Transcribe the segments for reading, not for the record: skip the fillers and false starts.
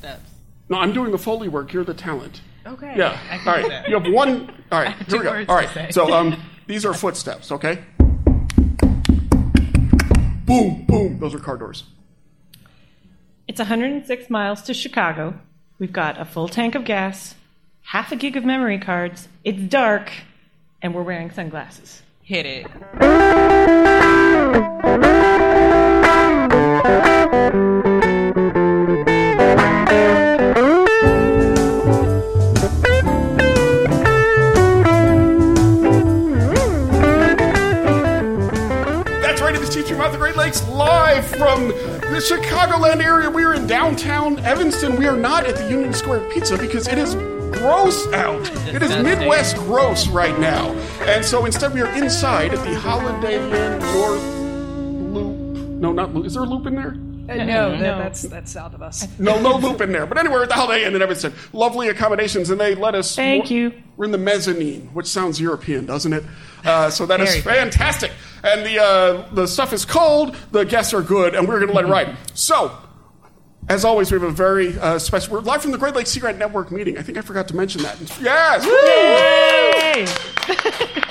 steps? No, I'm doing the Foley work. You're the talent. Okay. Yeah. I can all right. Do that. You have one. All right. Here we go. All right. So these are footsteps. Okay. Boom, boom. Those are car doors. It's 106 miles to Chicago. We've got a full tank of gas, half a gig of memory cards. It's dark, and we're wearing sunglasses. Hit it. That's right, it is Teaching About the Great Lakes live from the Chicagoland area. We are in downtown Evanston. We are not at the Union Square Pizza because it is gross out. It is Midwest gross right now. And so instead we are inside at the Holiday Inn North Loop. No, not Loop. Is there a loop in there? No, that's south of us. No loop in there. But anyway, we're at the Holiday Inn in Evanston. Lovely accommodations, and they let us... Thank you. We're in the mezzanine, which sounds European, doesn't it? So that is fantastic. And the stuff is cold, the guests are good, and we're going to let it ride. So... as always, we have a very special... We're live from the Great Lakes Sea Grant Network meeting. I think I forgot to mention that. Yes! Yay!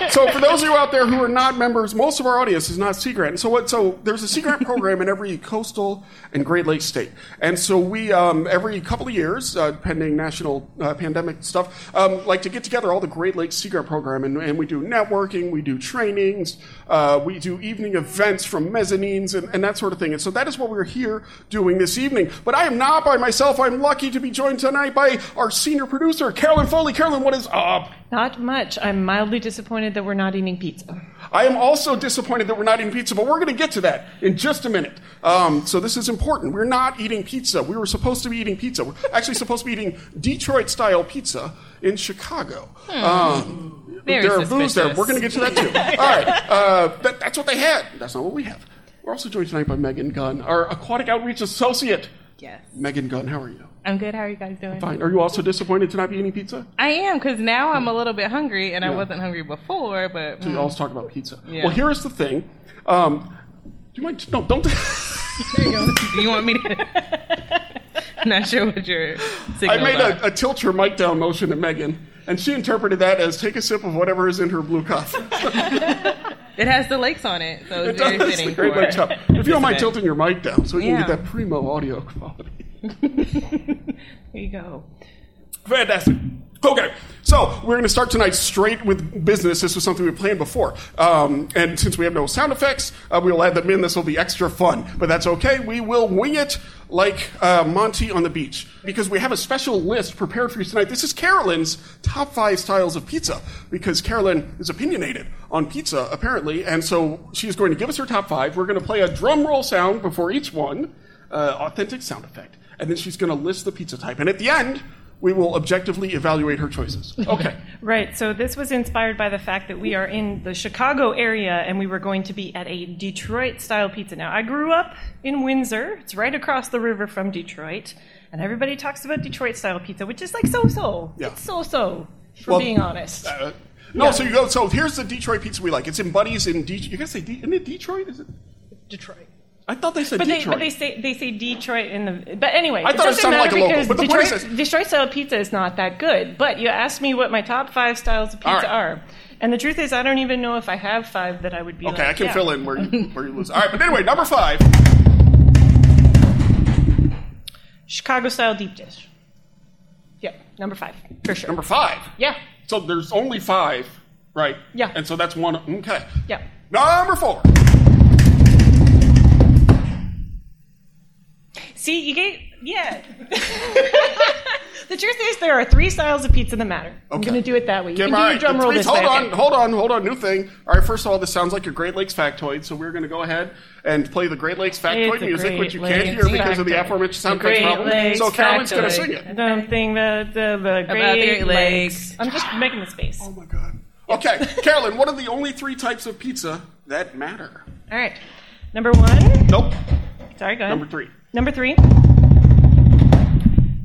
So for those of you out there who are not members, most of our audience is not Sea Grant. So there's a Sea Grant program in every coastal and Great Lakes state. And so we, every couple of years, pending national pandemic stuff, like to get together all the Great Lakes Sea Grant program. And we do networking, we do trainings, we do evening events from mezzanines and that sort of thing. And so that is what we're here doing this evening. But I am not by myself. I'm lucky to be joined tonight by our senior producer, Carolyn Foley. Carolyn, what is up? Not much. I'm mildly disappointed that we're not eating pizza. I am also disappointed that we're not eating pizza, but we're going to get to that in just a minute. So this is important. We're not eating pizza. We were supposed to be eating pizza. We're actually supposed to be eating Detroit-style pizza in Chicago. There are booze there. We're going to get to that, too. All right. That's what they had. That's not what we have. We're also joined tonight by Megan Gunn, our Aquatic Outreach Associate. Yes. Megan Gunn, how are you? I'm good. How are you guys doing? Fine. Are you also disappointed to not be eating pizza? I am, because now I'm a little bit hungry, and I wasn't hungry before, but... So you always talk about pizza. Yeah. Well, here's the thing. Do you mind... No, don't... There you go. Do you want me to... I'm not sure what you're... I made a tilt your mic down motion at Megan, and she interpreted that as take a sip of whatever is in her blue cup. It has the lakes on it, so it's very fitting for it. If you don't mind tilting your mic down so you can get that primo audio quality. There you go. Fantastic. Okay, so we're going to start tonight straight with business. This was something we planned before. And since we have no sound effects, we'll add them in. This will be extra fun. But that's okay. We will wing it like Monty on the beach, because we have a special list prepared for you tonight. This is Carolyn's top 5 styles of pizza, because Carolyn is opinionated on pizza, apparently. And so she's going to give us her top 5. We're going to play a drum roll sound before each one, authentic sound effect. And then she's going to list the pizza type. And at the end... we will objectively evaluate her choices. Okay. Right. So this was inspired by the fact that we are in the Chicago area and we were going to be at a Detroit-style pizza. Now, I grew up in Windsor. It's right across the river from Detroit. And everybody talks about Detroit-style pizza, which is like so-so. Yeah. It's so-so, being honest. So you go, so here's the Detroit pizza we like. It's in Buddy's in Detroit. You guys say, isn't it Detroit? Is it Detroit? I thought they said Detroit. But they say Detroit in the... But anyway, I thought it sounded like a local. But the point is... Detroit-style pizza is not that good. But you asked me what my top 5 styles of pizza are. And the truth is, I don't even know if I have 5 that I would be okay, like... Okay, I can fill in where you lose. All right, but anyway, number 5. Chicago-style deep dish. Yeah, number 5, for sure. Number 5? Yeah. So there's only 5, right? Yeah. And so that's one... Okay. Yeah. Number 4. See, you get... Yeah. The truth is, there are 3 styles of pizza that matter. Okay. I'm going to do it that way. You can do your drum roll this way. Hold on. New thing. All right, first of all, this sounds like a Great Lakes factoid, so we're going to go ahead and play the Great Lakes factoid music, which you can't hear because of the aforementioned sound effects problem. So Carolyn's going to sing it. Something about the Great Lakes. I'm just making the space. Oh, my God. Okay, Carolyn, what are the only 3 types of pizza that matter? All right. Number 1. Nope. Sorry, go ahead. Number 3. Number 3,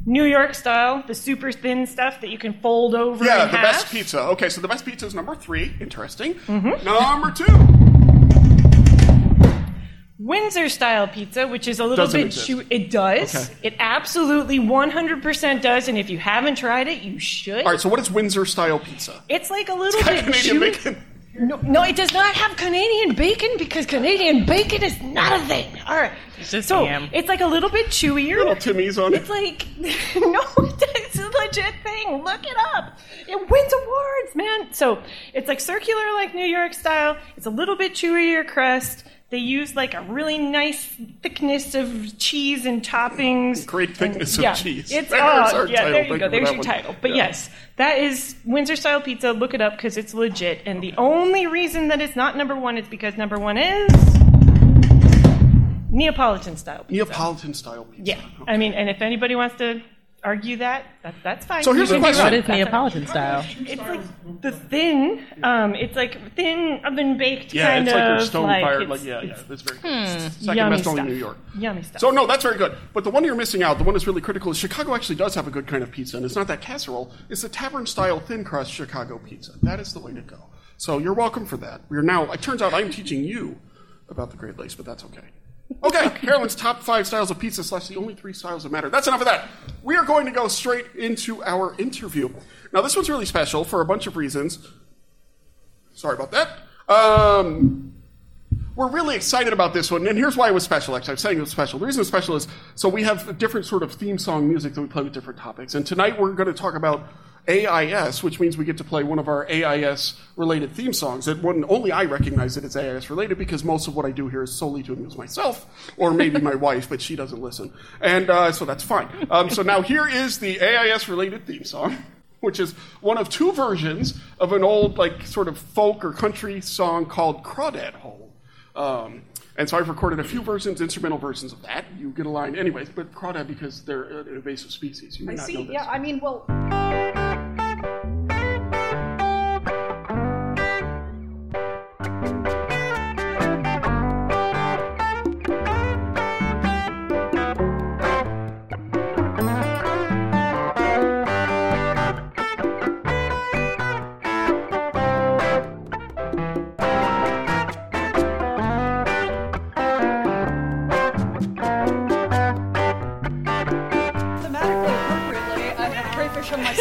New York style, the super thin stuff that you can fold over in half. Yeah, the best pizza. Okay, so the best pizza is number 3. Interesting. Mm-hmm. Number 2. Windsor-style pizza, which is a little Doesn't bit... Exist. It does. Okay. It absolutely 100% does, and if you haven't tried it, you should. All right, so what is Windsor-style pizza? It's like a little bit... Canadian bacon. No, it does not have Canadian bacon, because Canadian bacon is not a thing. All right. It's just ham. It's like a little bit chewier. Little Timmy's on it. It's like... No, it's a legit thing. Look it up. It wins awards, man. So it's like circular, like New York style. It's a little bit chewier crust. They use like a really nice thickness of cheese and toppings. Great thickness of cheese. It's our title. There you go. There's your title. But yes, that is Windsor-style pizza. Look it up because it's legit. And the only reason that it's not number one is because number one is Neapolitan-style pizza. Neapolitan-style pizza. Yeah. Okay. I mean, and if anybody wants to argue that's fine. So here's the question. What is Neapolitan style? It's like the thin, it's like thin oven-baked kind of... Yeah, it's like your stone-fired, it's very good. Second best only in New York. Yummy stuff. So no, that's very good. But the one you're missing out, the one that's really critical, is Chicago actually does have a good kind of pizza, and it's not that casserole. It's the tavern-style thin-crust Chicago pizza. That is the way to go. So you're welcome for that. We're now... It turns out I'm teaching you about the Great Lakes, but that's okay. Okay, Carolyn's top 5 styles of pizza / the only 3 styles that matter. That's enough of that. We are going to go straight into our interview. Now, this one's really special for a bunch of reasons. Sorry about that. We're really excited about this one, and here's why it was special, actually. I'm saying it was special. The reason it's special is, so we have a different sort of theme song music that we play with different topics, and tonight we're going to talk about AIS, which means we get to play one of our AIS-related theme songs. That one only I recognize that it's AIS-related because most of what I do here is solely to amuse myself, or maybe my wife, but she doesn't listen. And so that's fine. So now here is the AIS-related theme song, which is one of 2 versions of an old sort of folk or country song called Crawdad Hole. And so I've recorded a few versions, instrumental versions of that. You get a line anyways, but crawdad because they're an invasive species. You may not know this. Yeah, I mean, well...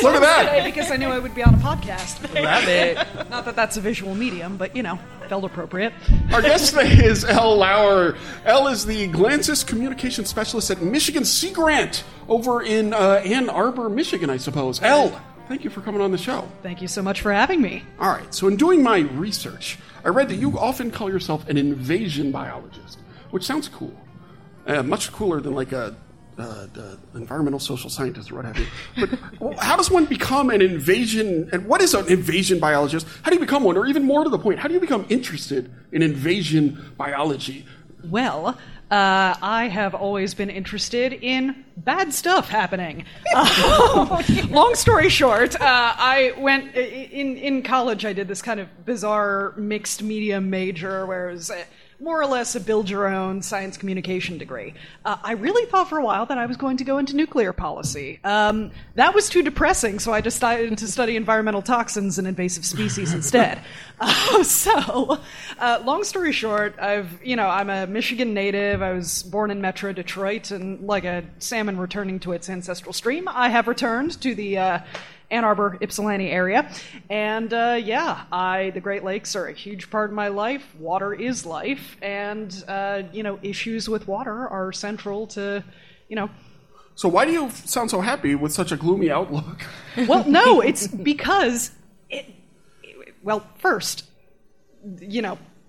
Look at that! Because I knew I would be on a podcast. Love it. Not that that's a visual medium, but, felt appropriate. Our guest today is El Lauer. El is the GLANSIS communication specialist at Michigan Sea Grant over in Ann Arbor, Michigan, I suppose. El, thank you for coming on the show. Thank you so much for having me. All right, so in doing my research, I read that you often call yourself an invasion biologist, which sounds cool. Much cooler than the environmental social scientist or what have you. But how does one become an invasion, and what is an invasion biologist? How do you become one? Or even more to the point, how do you become interested in invasion biology? Well, I have always been interested in bad stuff happening. Long story short, I went in college. I did this kind of bizarre mixed media major where it was more or less a build-your-own science communication degree. I really thought for a while that I was going to go into nuclear policy. That was too depressing, so I decided to study environmental toxins and invasive species instead. So, long story short, I'm a Michigan native. I was born in Metro Detroit, and like a salmon returning to its ancestral stream, I have returned to the Ann Arbor, Ypsilanti area. And the Great Lakes are a huge part of my life. Water is life. And, issues with water are central to, So why do you sound so happy with such a gloomy outlook? Well, no, it's because, first,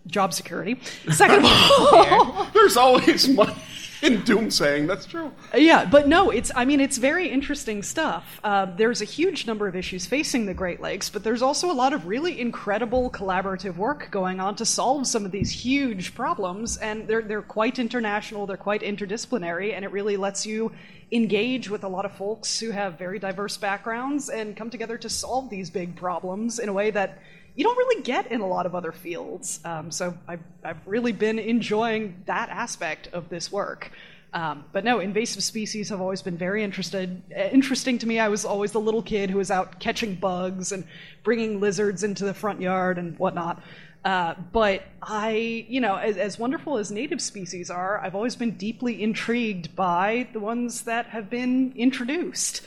job security. Second of all... There's always money. In doomsaying, that's true. Yeah, but no, it's very interesting stuff. There's a huge number of issues facing the Great Lakes, but there's also a lot of really incredible collaborative work going on to solve some of these huge problems, and they're quite international, they're quite interdisciplinary, and it really lets you engage with a lot of folks who have very diverse backgrounds and come together to solve these big problems in a way that you don't really get in a lot of other fields. So I've really been enjoying that aspect of this work. But no, invasive species have always been very interesting to me. I was always the little kid who was out catching bugs and bringing lizards into the front yard and whatnot. But I, you know, as wonderful as native species are, I've always been deeply intrigued by the ones that have been introduced.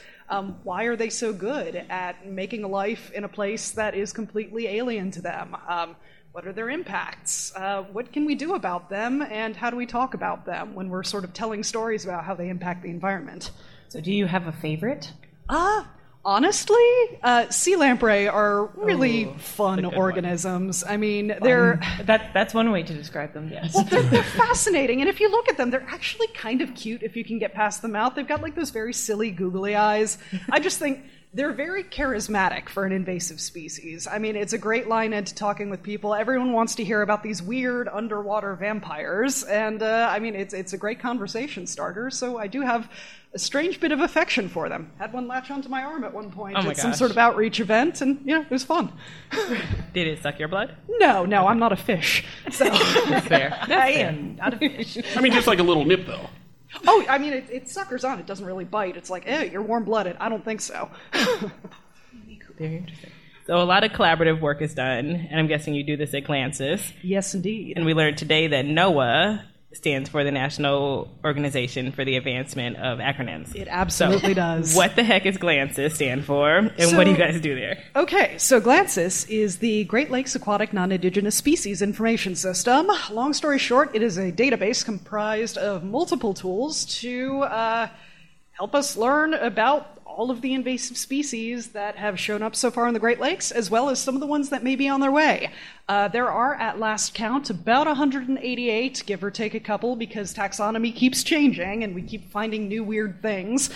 Why are they so good at making a life in a place that is completely alien to them? What are their impacts? What can we do about them? And how do we talk about them when we're sort of telling stories about how they impact the environment? So do you have a favorite? Honestly, sea lamprey are really fun organisms. One. I mean, they're... That's one way to describe them, yes. Well, they're fascinating. And if you look at them, they're actually kind of cute if you can get past the mouth. They've got like those very silly googly eyes. I just think they're very charismatic for an invasive species. I mean, it's a great line into talking with people. Everyone wants to hear about these weird underwater vampires. And, I mean, it's a great conversation starter. So I do have a strange bit of affection for them. Had one latch onto my arm at one point at some sort of outreach event, and yeah, it was fun. Did it suck your blood? No, I'm not a fish. So that's fair. I am not a fish. I mean, just like a little nip, though. Oh, I mean, it suckers on. It doesn't really bite. It's like, you're warm-blooded. I don't think so. Very interesting. So a lot of collaborative work is done, and I'm guessing you do this at GLANSIS. Yes, indeed. And we learned today that NOAA stands for the National Organization for the Advancement of Acronyms. It absolutely does. What the heck is GLANSIS stand for, and what do you guys do there? Okay, so GLANSIS is the Great Lakes Aquatic Non-Indigenous Species Information System. Long story short, it is a database comprised of multiple tools to help us learn about all of the invasive species that have shown up so far in the Great Lakes, as well as some of the ones that may be on their way. There are, at last count, about 188, give or take a couple, because taxonomy keeps changing and we keep finding new weird things,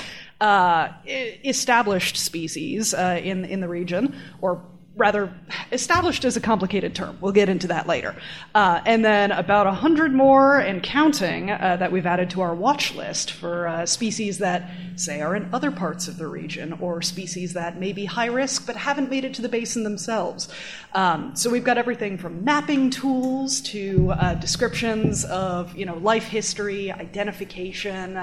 established species in the region, or rather, established is a complicated term. We'll get into that later. And then about 100 more and counting that we've added to our watch list for species that, say, are in other parts of the region or species that may be high risk but haven't made it to the basin themselves. So we've got everything from mapping tools to descriptions of, life history, identification,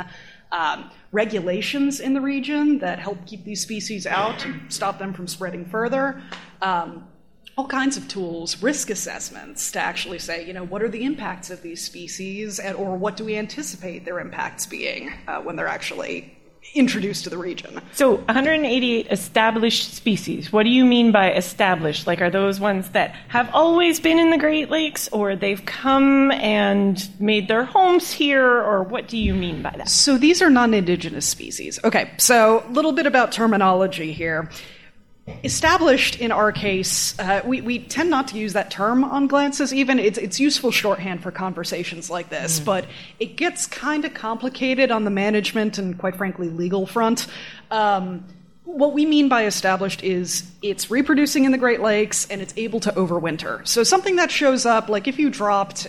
regulations in the region that help keep these species out and stop them from spreading further. All kinds of tools, risk assessments to actually say, what are the impacts of these species or what do we anticipate their impacts being when they're actually introduced to the region. So 188 established species. What do you mean by established? Like, are those ones that have always been in the Great Lakes, or they've come and made their homes here, or what do you mean by that? So these are non-indigenous species. Okay, so a little bit about terminology here. Established, in our case, we tend not to use that term on GLANSIS even. It's useful shorthand for conversations like this, but it gets kind of complicated on the management and, quite frankly, legal front. What we mean by established is it's reproducing in the Great Lakes and it's able to overwinter. So something that shows up, like if you dropped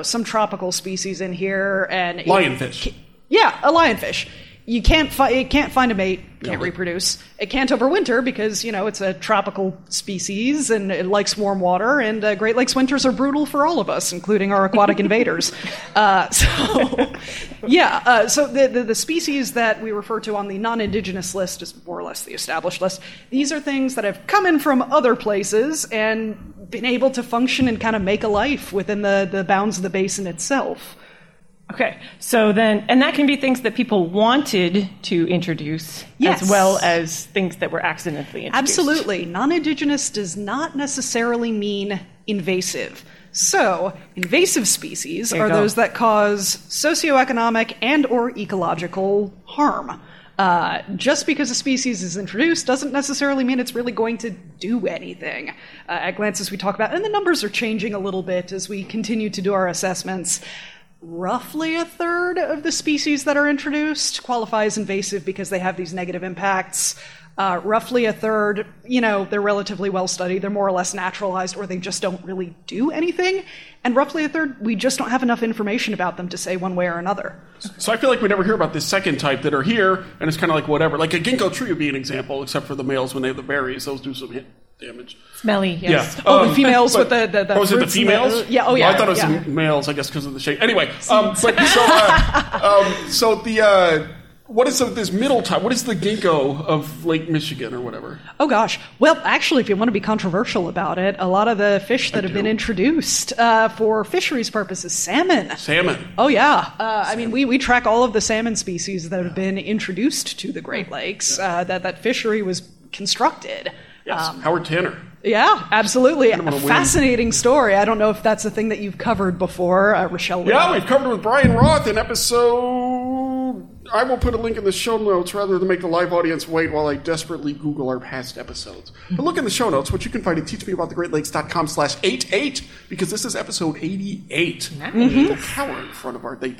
some tropical species in here. And lionfish. A lionfish. You can't find a mate, can't reproduce. It can't overwinter because, it's a tropical species and it likes warm water, and Great Lakes winters are brutal for all of us, including our aquatic invaders. So the species that we refer to on the non-indigenous list is more or less the established list. These are things that have come in from other places and been able to function and kind of make a life within the bounds of the basin itself. Okay, so then, and that can be things that people wanted to introduce, as well as things that were accidentally introduced. Absolutely. Non-indigenous does not necessarily mean invasive. So, invasive species are those that cause socioeconomic and or ecological harm. Just because a species is introduced doesn't necessarily mean it's really going to do anything. At GLANSIS we talk about, and the numbers are changing a little bit as we continue to do our assessments, roughly a third of the species that are introduced qualify as invasive because they have these negative impacts. Roughly a third, they're relatively well studied, they're more or less naturalized, or they just don't really do anything. And roughly a third, we just don't have enough information about them to say one way or another. So I feel like we never hear about this second type that are here, and it's kind of like whatever. Like a ginkgo tree would be an example, except for the males when they have the berries. Those do some damage. Smelly, yes. Yeah. The females with the was it the females? I thought it was the males, I guess, because of the shape. Anyway, so the What is this middle type? What is the ginkgo of Lake Michigan or whatever? Oh, gosh. Well, actually, if you want to be controversial about it, a lot of the fish that have been introduced for fisheries purposes, salmon. Salmon. Oh, yeah. I mean, we track all of the salmon species that have been introduced to the Great Lakes. That fishery was constructed. Yes, Howard Tanner. Yeah, absolutely. A fascinating story. I don't know if that's a thing that you've covered before, Rochelle. Yeah, we've covered it with Brian Roth in episode... I will put a link in the show notes rather than make the live audience wait while I desperately Google our past episodes. But look in the show notes, which you can find at teachmeaboutthegreatlakes.com/88, because this is episode 88. Nice. The power in front of our... They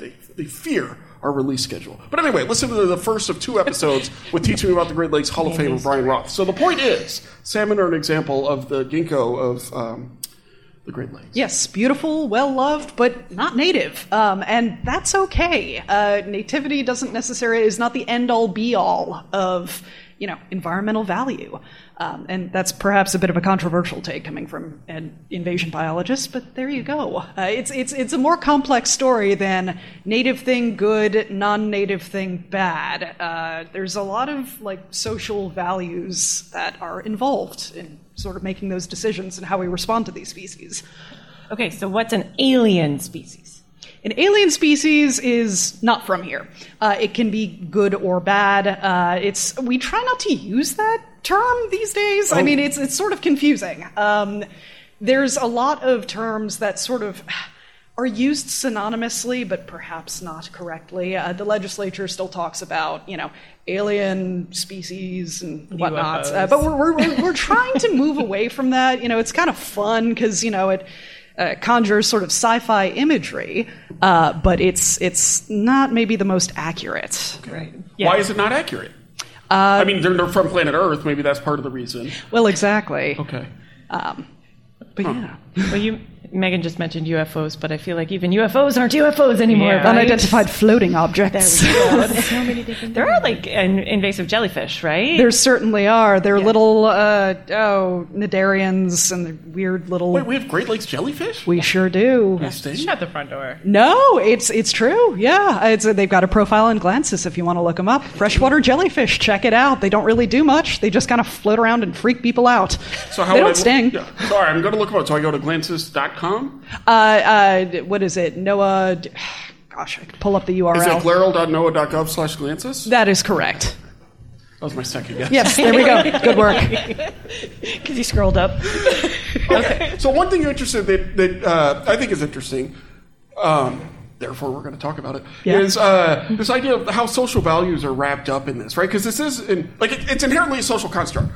fear our release schedule. But anyway, listen to the first of two episodes with Teach Me About the Great Lakes Hall of Fame with Brian Roth. So the point is, salmon are an example of the ginkgo of... the Great Lakes. Yes, beautiful, well-loved, but not native. And that's okay. Nativity doesn't necessarily, is not the end-all, be-all of, environmental value. And that's perhaps a bit of a controversial take coming from an invasion biologist, but there you go. It's a more complex story than native thing good, non-native thing bad. There's a lot of, social values that are involved in sort of making those decisions and how we respond to these species. Okay, so what's an alien species? An alien species is not from here. It can be good or bad. We try not to use that term these days. Oh. I mean, it's sort of confusing. There's a lot of terms that sort of are used synonymously, but perhaps not correctly. The legislature still talks about, alien species and whatnot. But we're trying to move away from that. It's kind of fun because, it conjures sort of sci-fi imagery, but it's not maybe the most accurate. Okay. Right. Yeah. Why is it not accurate? They're from planet Earth. Maybe that's part of the reason. Well, exactly. Okay. Yeah. Well, Megan just mentioned UFOs, but I feel like even UFOs aren't UFOs anymore. Yeah, right? Unidentified floating objects. There we go. So many different there are invasive jellyfish, right? There certainly are. They're little cnidarians and they're weird little. Wait, we have Great Lakes jellyfish? We sure do. Yeah. Shut the front door. No, it's true. Yeah, they've got a profile on GLANSIS if you want to look them up. Freshwater jellyfish, check it out. They don't really do much. They just kind of float around and freak people out. So how they don't sting. Yeah. Sorry, I'm going to look them up. So I go to GLANSIS.com. What is it? NOAA. Gosh, I could pull up the URL. Is it glerl.noaa.gov/GLANSIS? That is correct. That was my second guess. Yes, there we go. Good work. Because you scrolled up. Okay. So one thing you're interested in that I think is interesting, therefore we're going to talk about it, is this idea of how social values are wrapped up in this, right? Because this is, it's inherently a social construct.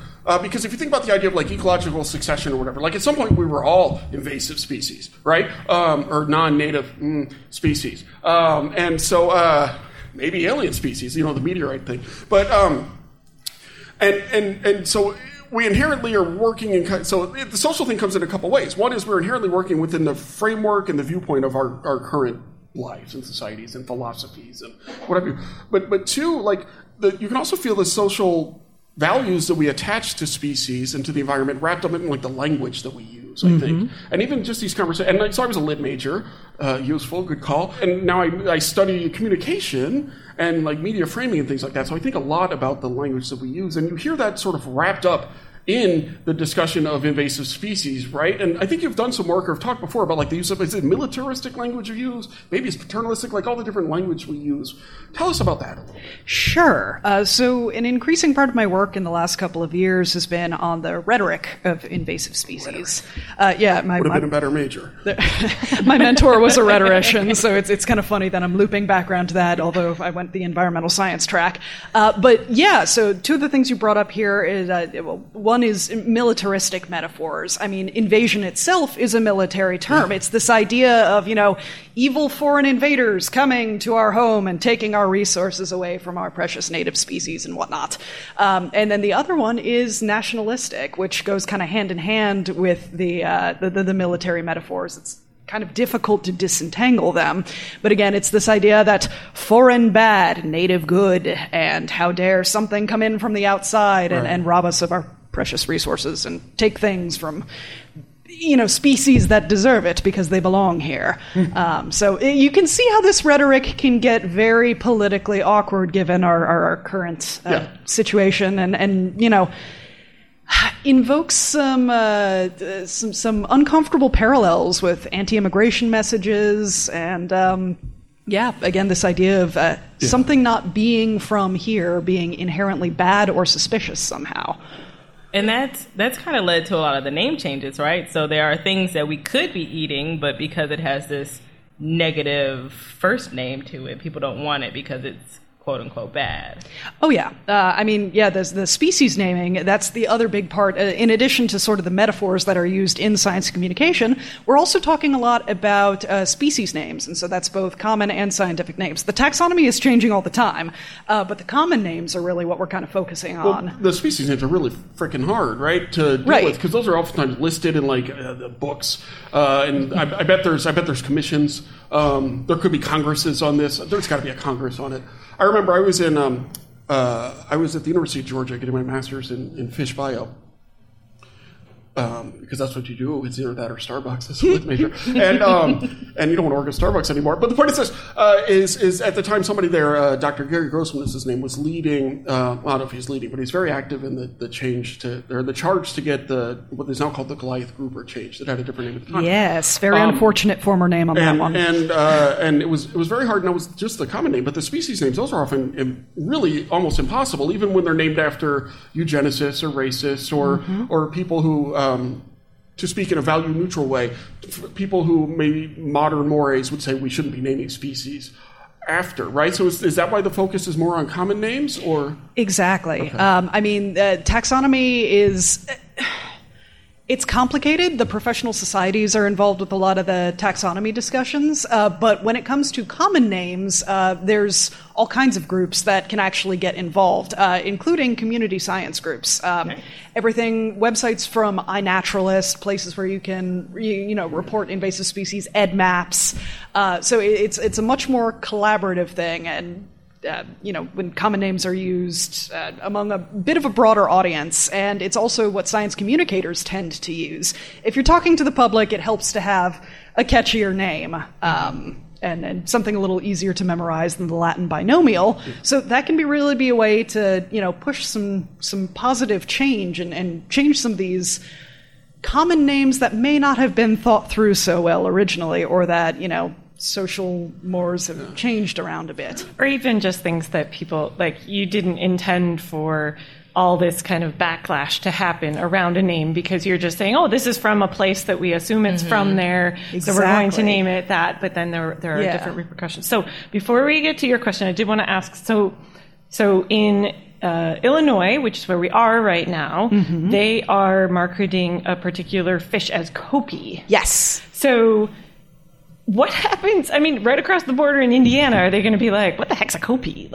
Because if you think about the idea of ecological succession or whatever, at some point we were all invasive species, right? Or non-native species. And so maybe alien species, the meteorite thing. But, and so we inherently are working in, so the social thing comes in a couple ways. One is we're inherently working within the framework and the viewpoint of our current lives and societies and philosophies and whatever. But two, you can also feel the social values that we attach to species and to the environment wrapped up in the language that we use, I think. And even just these conversations. And so I was a lit major, useful, good call. And now I study communication and media framing and things like that. So I think a lot about the language that we use. And you hear that sort of wrapped up in the discussion of invasive species, right? And I think you've done some work or have talked before about the use of, is it militaristic language you use? Maybe it's paternalistic, all the different language we use. Tell us about that a little bit. Sure. So an increasing part of my work in the last couple of years has been on the rhetoric of invasive species. Would have been a better major. My mentor was a rhetorician, so it's kind of funny that I'm looping back around to that, although I went the environmental science track. So two of the things you brought up here is, one is militaristic metaphors. I mean, invasion itself is a military term. It's this idea of, evil foreign invaders coming to our home and taking our resources away from our precious native species and whatnot. And then the other one is nationalistic, which goes kind of hand in hand with the military metaphors. It's kind of difficult to disentangle them. But again, it's this idea that foreign bad, native good, and how dare something come in from the outside and rob us of our precious resources and take things from you know, species that deserve it because they belong here. So you can see how this rhetoric can get very politically awkward given our current situation and, you know, invokes some uncomfortable parallels with anti-immigration messages and, again, this idea of something not being from here being inherently bad or suspicious somehow. And that's kind of led to a lot of the name changes, right? So there are things that we could be eating, but because it has this negative first name to it, people don't want it because it's quote-unquote bad. Oh, yeah. There's the species naming. That's the other big part. In addition to sort of the metaphors that are used in science communication, we're also talking a lot about species names, and so that's both common and scientific names. The taxonomy is changing all the time, but the common names are really what we're kind of focusing on. The species names are really freaking hard, right, to deal with, because those are oftentimes listed in, like, the books, and I bet there's commissions. There could be congresses on this. There's got to be a congress on it. I remember I was in I was at the University of Georgia getting my master's in fish bio, because that's what you do. It's either that or Starbucks. That's a lit major, and you don't want to work at Starbucks anymore. But the point is this: is at the time somebody there, Dr. Gary Grossman is his name, was leading. I don't know if he's leading, but he's very active in the charge to get the what is now called the Goliath Grouper change that had a different name at the time. Yes, very unfortunate former name on that one. And it was very hard. And it was just the common name, but the species names, those are often really almost impossible, even when they're named after eugenicists or racists or people who. To speak in a value-neutral way, people who maybe modern mores would say we shouldn't be naming species after, right? So is that why the focus is more on common names, or? Exactly. Okay. Taxonomy is... It's complicated. The professional societies are involved with a lot of the taxonomy discussions. But when it comes to common names, there's all kinds of groups that can actually get involved, including community science groups. Everything, websites from iNaturalist, places where you can, report invasive species, EDDMapS. So it's a much more collaborative thing. And, when common names are used among a bit of a broader audience, and it's also what science communicators tend to use. If you're talking to the public, it helps to have a catchier name and something a little easier to memorize than the Latin binomial. So that can really be a way to push some positive change and change some of these common names that may not have been thought through so well originally, or that social mores have changed around a bit. Or even just things that people, you didn't intend for all this kind of backlash to happen around a name, because you're just saying, this is from a place that we assume it's from there, so we're going to name it that, but then there are different repercussions. So before we get to your question, I did want to ask, so in Illinois, which is where we are right now, they are marketing a particular fish as copy. Yes. So... what happens? I mean, right across the border in Indiana, are they going to be like, what the heck's a copy?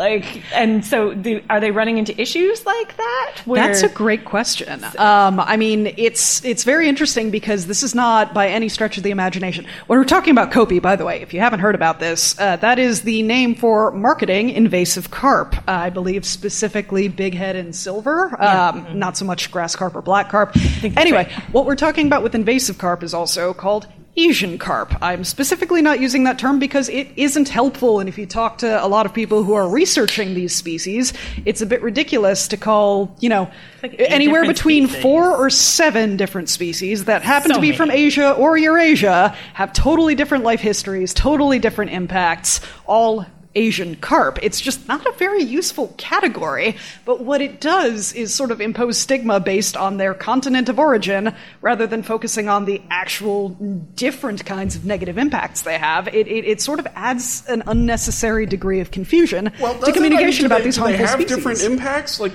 And so are they running into issues like that? That's a great question. It's very interesting because this is not by any stretch of the imagination. When we're talking about copy, by the way, if you haven't heard about this, that is the name for marketing invasive carp. I believe specifically bighead and silver, not so much grass carp or black carp. Anyway, what we're talking about with invasive carp is also called Asian carp. I'm specifically not using that term because it isn't helpful, and if you talk to a lot of people who are researching these species, it's a bit ridiculous to call, anywhere between 4 or 7 different species that happen to be from Asia or Eurasia, have totally different life histories, totally different impacts, all Asian carp. It's just not a very useful category, but what it does is sort of impose stigma based on their continent of origin rather than focusing on the actual different kinds of negative impacts they have. It sort of adds an unnecessary degree of confusion to communication about these harmful species. Do they have different impacts? You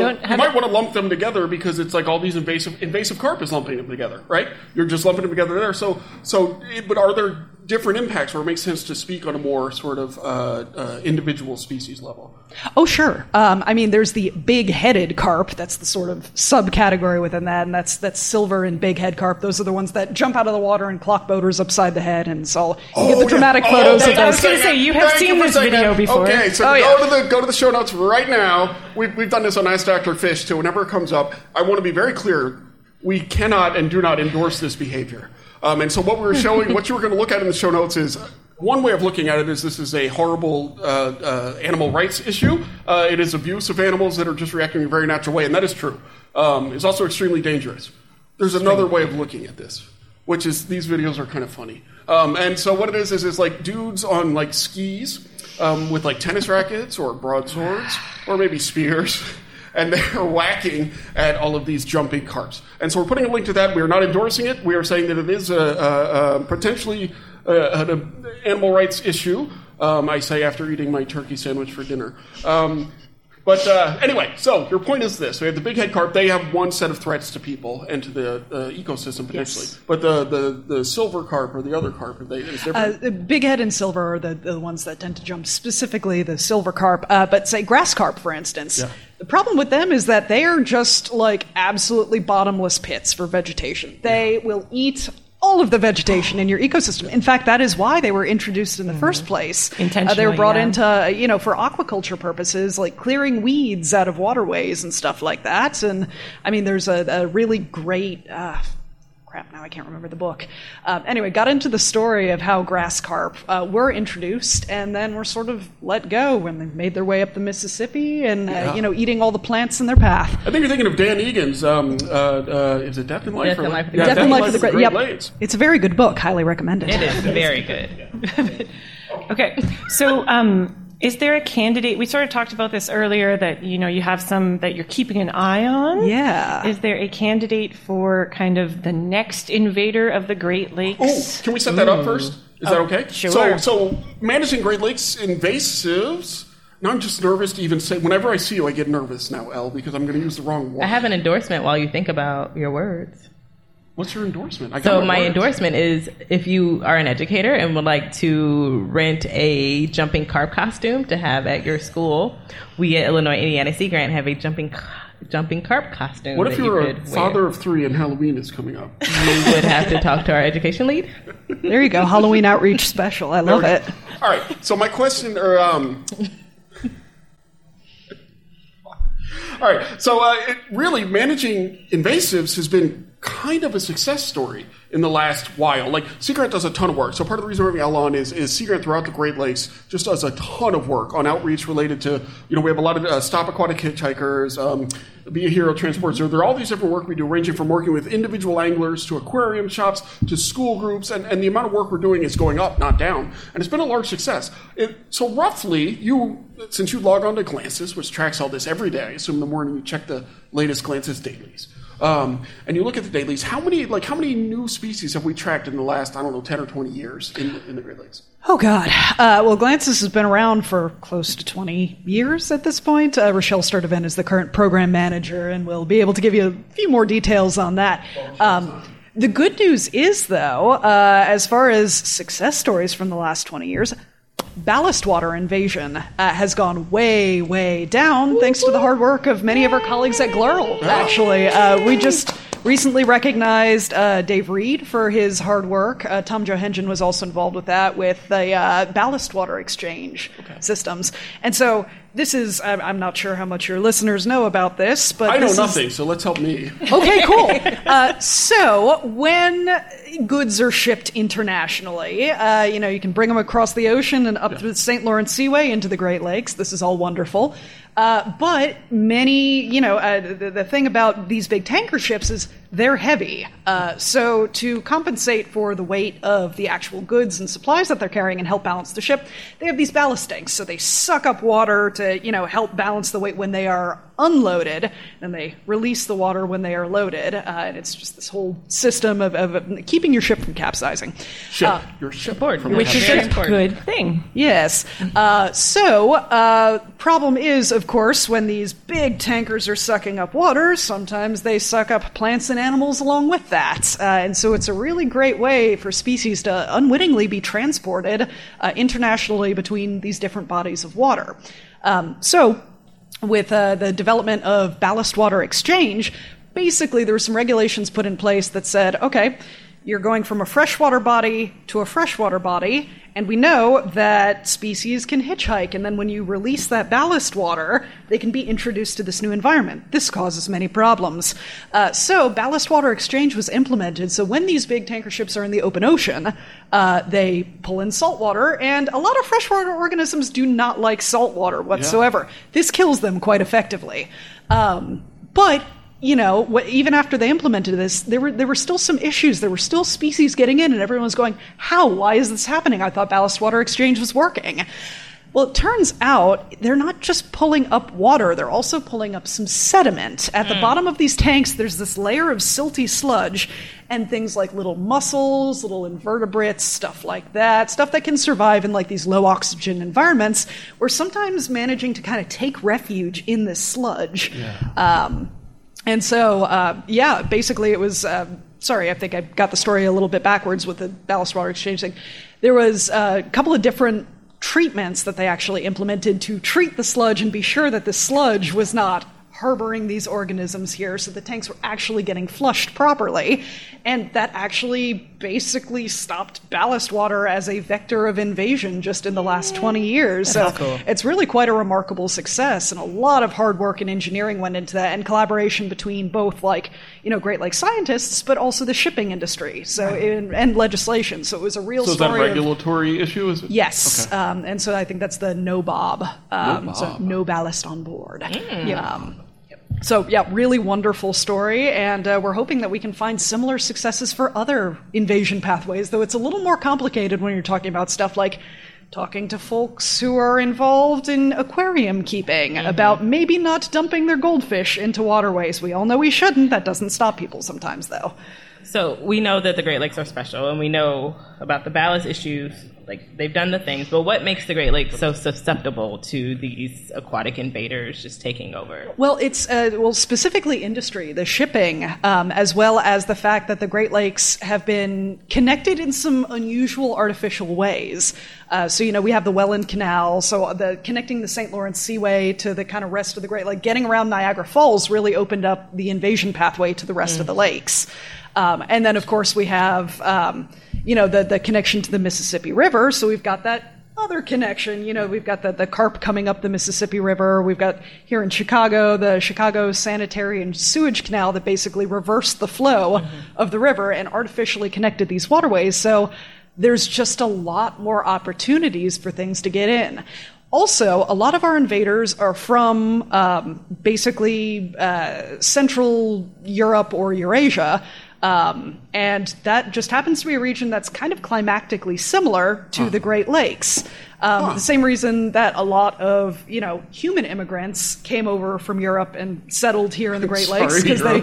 might want to lump them together because it's like all these invasive carp is lumping them together, right? You're just lumping them together there. But are there different impacts where it makes sense to speak on a more sort of individual species level? Oh, sure. There's the big-headed carp. That's the sort of subcategory within that, and that's silver and big-head carp. Those are the ones that jump out of the water and clock boaters upside the head, and it's all... You get the dramatic photos of those. I was going to say, you have seen this video before. Okay, so go to the show notes right now. We've done this on Ask Dr. Fish, so whenever it comes up, I want to be very clear... we cannot and do not endorse this behavior. And so what we were showing, what you were going to look at in the show notes is, one way of looking at it is this is a horrible animal rights issue. It is abuse of animals that are just reacting in a very natural way, and that is true. It's also extremely dangerous. There's another way of looking at this, which is these videos are kind of funny. And so what it is like dudes on like skis with like tennis rackets or broadswords or maybe spears, and they're whacking at all of these jumping carps. And so we're putting a link to that. We are not endorsing it. We are saying that it is a potentially an animal rights issue, I say after eating my turkey sandwich for dinner. But anyway, so your point is this. We have the big head carp. They have one set of threats to people and to the ecosystem, potentially. Yes. But the silver carp or the other carp, are they different? Big head and silver are the ones that tend to jump, specifically the silver carp. But say grass carp, for instance. Yeah. The problem with them is that they are just like absolutely bottomless pits for vegetation. They will eat all of the vegetation in your ecosystem. In fact, that is why they were introduced in the first place. Intentionally, they were brought into, for aquaculture purposes, like clearing weeds out of waterways and stuff like that. And I mean, there's a really great, now I can't remember the book. Anyway, got into the story of how grass carp were introduced and then were sort of let go when they made their way up the Mississippi and, eating all the plants in their path. I think you're thinking of Dan Egan's, is it Death and Life? Death and Life of the Great Lakes. It's a very good book. Highly recommend it. It is very good. Okay. So, is there a candidate? We sort of talked about this earlier that, you have some that you're keeping an eye on. Yeah. Is there a candidate for kind of the next invader of the Great Lakes? Oh, can we set that up first? Is that okay? Sure. So managing Great Lakes invasives. Now I'm just nervous to even say, whenever I see you, I get nervous now, Elle, because I'm going to use the wrong word. I have an endorsement while you think about your words. What's your endorsement? Endorsement is if you are an educator and would like to rent a jumping carp costume to have at your school, we at Illinois Indiana Sea Grant have a jumping carp costume. What if you're a father of three and Halloween is coming up? You would have to talk to our education lead. There you go. Halloween outreach special. I love it. All right. So my question, all right. So really, managing invasives has been kind of a success story in the last while. Like, Sea Grant does a ton of work. So part of the reason we're having Elle on is Sea Grant throughout the Great Lakes just does a ton of work on outreach related to, we have a lot of Stop Aquatic Hitchhikers, Be a Hero Transports. There are all these different work we do, ranging from working with individual anglers to aquarium shops to school groups, and the amount of work we're doing is going up, not down. And it's been a large success. So roughly, since you log on to GLANSIS, which tracks all this every day, so in the morning you check the latest GLANSIS dailies, and you look at the dailies, how many new species have we tracked in the last, 10 or 20 years in the Great Lakes? Oh, God. Well, GLANSIS has been around for close to 20 years at this point. Rochelle Sturtevant is the current program manager, and we'll be able to give you a few more details on that. The good news is, though, as far as success stories from the last 20 years, ballast water invasion has gone way, way down thanks to the hard work of many of our colleagues at GLERL, actually. We just recently recognized Dave Reed for his hard work. Tom Johengin was also involved with that, with the ballast water exchange systems. And so this is, I'm not sure how much your listeners know about this, but I know nothing, so let's help me. Okay, cool. So when goods are shipped internationally, you can bring them across the ocean and up to the St. Lawrence Seaway into the Great Lakes. This is all wonderful. But many, the thing about these big tanker ships is they're heavy. So to compensate for the weight of the actual goods and supplies that they're carrying and help balance the ship, they have these ballast tanks. So they suck up water to, help balance the weight when they are unloaded, and they release the water when they are loaded. And it's just this whole system of keeping your ship from capsizing. Your ship board, which is a good thing. Yes. So problem is, of course, when these big tankers are sucking up water, sometimes they suck up plants and animals along with that. And so it's a really great way for species to unwittingly be transported internationally between these different bodies of water. So with the development of ballast water exchange, basically there were some regulations put in place that said, okay, You're going from a freshwater body to a freshwater body, and we know that species can hitchhike, and then when you release that ballast water, they can be introduced to this new environment. This causes many problems. So ballast water exchange was implemented, so when these big tanker ships are in the open ocean, they pull in salt water, and a lot of freshwater organisms do not like salt water whatsoever. Yeah. This kills them quite effectively. But you know, even after they implemented this, there were still some issues. There were still species getting in, and everyone was going, how? Why is this happening? I thought ballast water exchange was working. Well, it turns out they're not just pulling up water. They're also pulling up some sediment. At the bottom of these tanks, there's this layer of silty sludge, and things like little mussels, little invertebrates, stuff like that, stuff that can survive in like these low oxygen environments. We're sometimes managing to kind of take refuge in this sludge. Yeah. And so, basically it was, I think I got the story a little bit backwards with the ballast water exchange thing. There was a couple of different treatments that they actually implemented to treat the sludge and be sure that the sludge was not harboring these organisms here, so the tanks were actually getting flushed properly, and that actually basically stopped ballast water as a vector of invasion just in the last 20 years. So cool. It's really quite a remarkable success, and a lot of hard work and engineering went into that, and collaboration between both, like, you know, Great Lakes scientists, but also the shipping industry, and legislation. So it was a real story. So is that a regulatory issue? Is it? Yes, okay. And so I think that's the NOBOB, so no ballast on board. Mm. Yeah. So, yeah, really wonderful story, and we're hoping that we can find similar successes for other invasion pathways, though it's a little more complicated when you're talking about stuff like talking to folks who are involved in aquarium keeping about maybe not dumping their goldfish into waterways. We all know we shouldn't. That doesn't stop people sometimes, though. So we know that the Great Lakes are special, and we know about the ballast issues. Like, they've done the things, but what makes the Great Lakes so susceptible to these aquatic invaders just taking over? Well, it's specifically industry, the shipping, as well as the fact that the Great Lakes have been connected in some unusual artificial ways. So, you know, we have the Welland Canal, so connecting the St. Lawrence Seaway to the kind of rest of the Great Lake, getting around Niagara Falls really opened up the invasion pathway to the rest of the lakes. And then, of course, we have, the connection to the Mississippi River. So we've got that other connection. You know, we've got the carp coming up the Mississippi River. We've got here in Chicago, the Chicago Sanitary and Sewage Canal that basically reversed the flow of the river and artificially connected these waterways. So there's just a lot more opportunities for things to get in. Also, a lot of our invaders are from Central Europe or Eurasia. And that just happens to be a region that's kind of climactically similar to the Great Lakes. The same reason that a lot of, you know, human immigrants came over from Europe and settled here in the Great Lakes because they...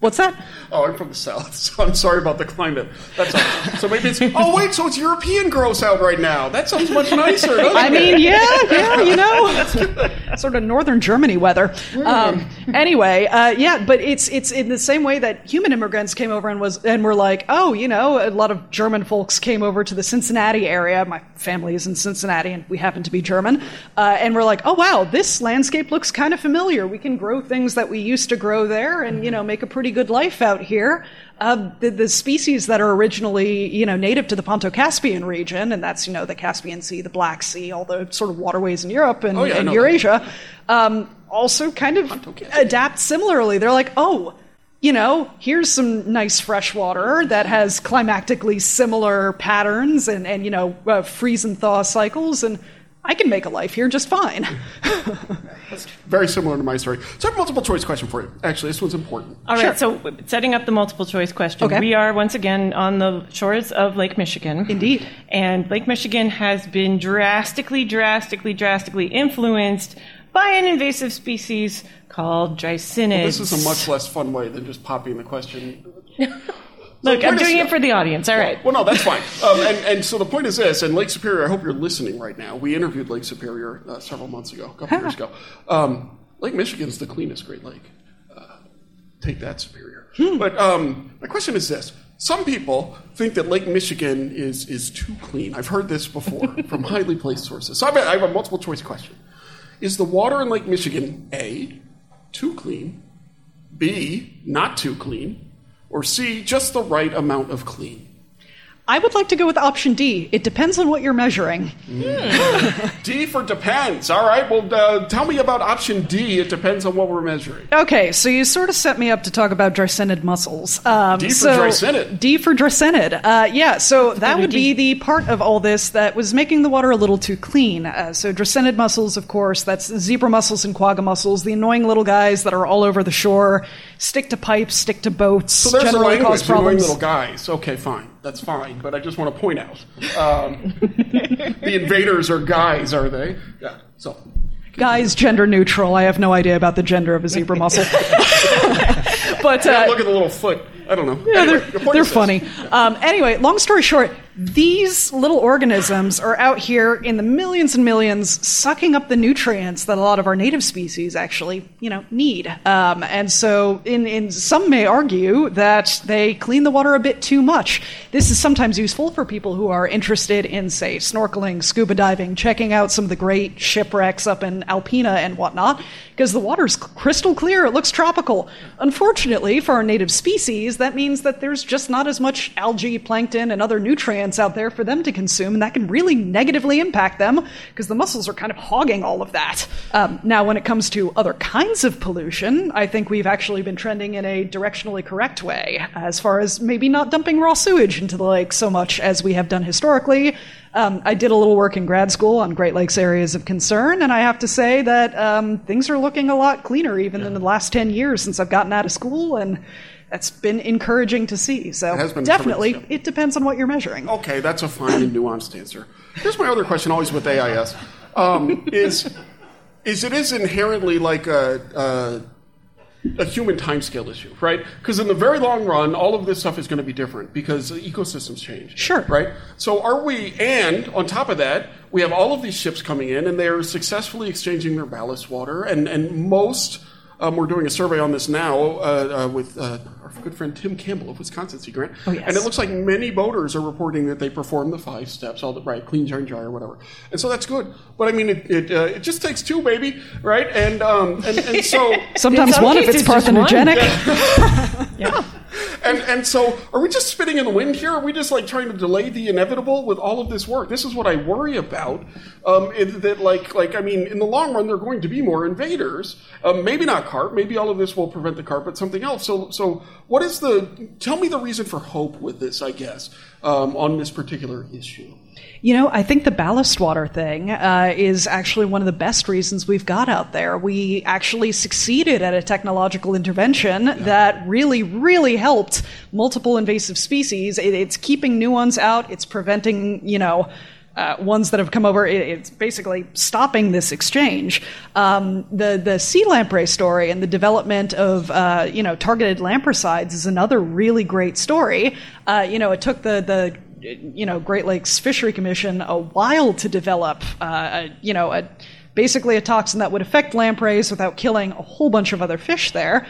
What's that? Oh, I'm from the South, so I'm sorry about the climate. That's awesome. So maybe it's... Oh, wait, so it's European gross out right now. That sounds much nicer, doesn't it? I mean, yeah, you know. That's good. Sort of northern Germany weather. But it's in the same way that human immigrants came over and were like, oh, you know, a lot of German folks came over to the Cincinnati area. My family is in Cincinnati, and we happen to be German. And we're like, oh, wow, this landscape looks kind of familiar. We can grow things that we used to grow there and, you know, make a pretty good life out here. The species that are originally, you know, native to the Ponto-Caspian region, and that's, you know, the Caspian Sea, the Black Sea, all the sort of waterways in Europe and Eurasia, also kind of adapt similarly. They're like, oh, you know, here's some nice fresh water that has climactically similar patterns and you know, freeze and thaw cycles, and I can make a life here just fine. That's very similar to my story. So I have a multiple choice question for you. Actually, this one's important. All right, so setting up the multiple choice question. Okay. We are once again on the shores of Lake Michigan. Indeed. And Lake Michigan has been drastically influenced by an invasive species called Dreissenids. Well, this is a much less fun way than just popping the question. Look, I'm doing it for the audience. All right. Well, no, that's fine. And so the point is this, and Lake Superior, I hope you're listening right now. We interviewed Lake Superior several months ago, a couple years ago. Lake Michigan's the cleanest Great Lake. Take that, Superior. But my question is this. Some people think that Lake Michigan is too clean. I've heard this before from highly placed sources. So I have a multiple choice question. Is the water in Lake Michigan, A, too clean, B, not too clean, Or C, just the right amount of clean? I would like to go with option D. It depends on what you're measuring. Mm. D for depends. All right, well, tell me about option D. It depends on what we're measuring. Okay, so you sort of set me up to talk about Dreissenid mussels. D for Dreissenid. D for Dreissenid. So that would be the part of all this that was making the water a little too clean. So Dreissenid mussels, of course, that's zebra mussels and quagga mussels, the annoying little guys that are all over the shore, stick to pipes, stick to boats, so there's generally the cause problems. Annoying little guys. Okay, fine. That's fine, but I just want to point out the invaders are guys, are they? Yeah. So guys, gender neutral. I have no idea about the gender of a zebra mussel. But look at the little foot. I don't know. Yeah, anyway, they're funny. Anyway, long story short, these little organisms are out here in the millions and millions, sucking up the nutrients that a lot of our native species actually, need. And so, some may argue that they clean the water a bit too much. This is sometimes useful for people who are interested in, say, snorkeling, scuba diving, checking out some of the great shipwrecks up in Alpena and whatnot, because the water's crystal clear. It looks tropical. Unfortunately, for our native species, that means that there's just not as much algae, plankton, and other nutrients out there for them to consume, and that can really negatively impact them because the mussels are kind of hogging all of that. Now, when it comes to other kinds of pollution, I think we've actually been trending in a directionally correct way as far as maybe not dumping raw sewage into the lake so much as we have done historically. I did a little work in grad school on Great Lakes areas of concern, and I have to say that things are looking a lot cleaner even in the last 10 years since I've gotten out of school, and that's been encouraging to see. So definitely, it depends on what you're measuring. Okay, that's a fine and nuanced answer. Here's my other question, always with AIS. Is it inherently like a human timescale issue, right? Because in the very long run, all of this stuff is going to be different because ecosystems change. Sure. Right? So and on top of that, we have all of these ships coming in, and they're successfully exchanging their ballast water, and most... we're doing a survey on this now with our good friend Tim Campbell of Wisconsin Sea Grant. Oh, yes. And it looks like many boaters are reporting that they perform the 5 steps, all the right, clean, dry, and dry, or whatever. And so that's good. But I mean, it just takes 2, baby, right? And so sometimes one if it's parthenogenic. Yeah. And so are we just spitting in the wind here? Are we just like trying to delay the inevitable with all of this work? This is what I worry about. In the long run, there are going to be more invaders. Maybe not carp. Maybe all of this will prevent the carp, but something else. So what is tell me the reason for hope with this, I guess, on this particular issue. I think the ballast water thing is actually one of the best reasons we've got out there. We actually succeeded at a technological intervention that really, really helped multiple invasive species. It's keeping new ones out. It's preventing, ones that have come over. It's basically stopping this exchange. The sea lamprey story and the development of targeted lampricides is another really great story. It took the Great Lakes Fishery Commission a while to develop, basically a toxin that would affect lampreys without killing a whole bunch of other fish there.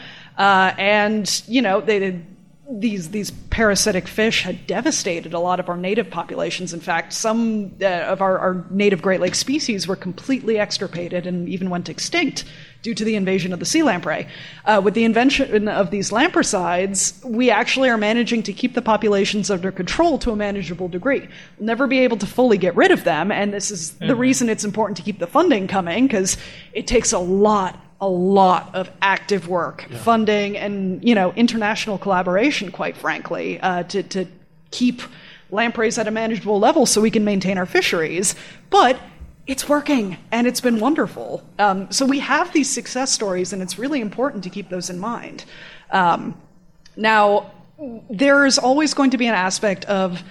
These parasitic fish had devastated a lot of our native populations. In fact, some of our native Great Lakes species were completely extirpated and even went extinct due to the invasion of the sea lamprey. With the invention of these lampricides, we actually are managing to keep the populations under control to a manageable degree. We'll never be able to fully get rid of them, and this is the reason it's important to keep the funding coming, because it takes a lot of active work, funding, and international collaboration, quite frankly, to keep lampreys at a manageable level so we can maintain our fisheries. But it's working, and it's been wonderful. So we have these success stories, and it's really important to keep those in mind. Now, there is always going to be an aspect of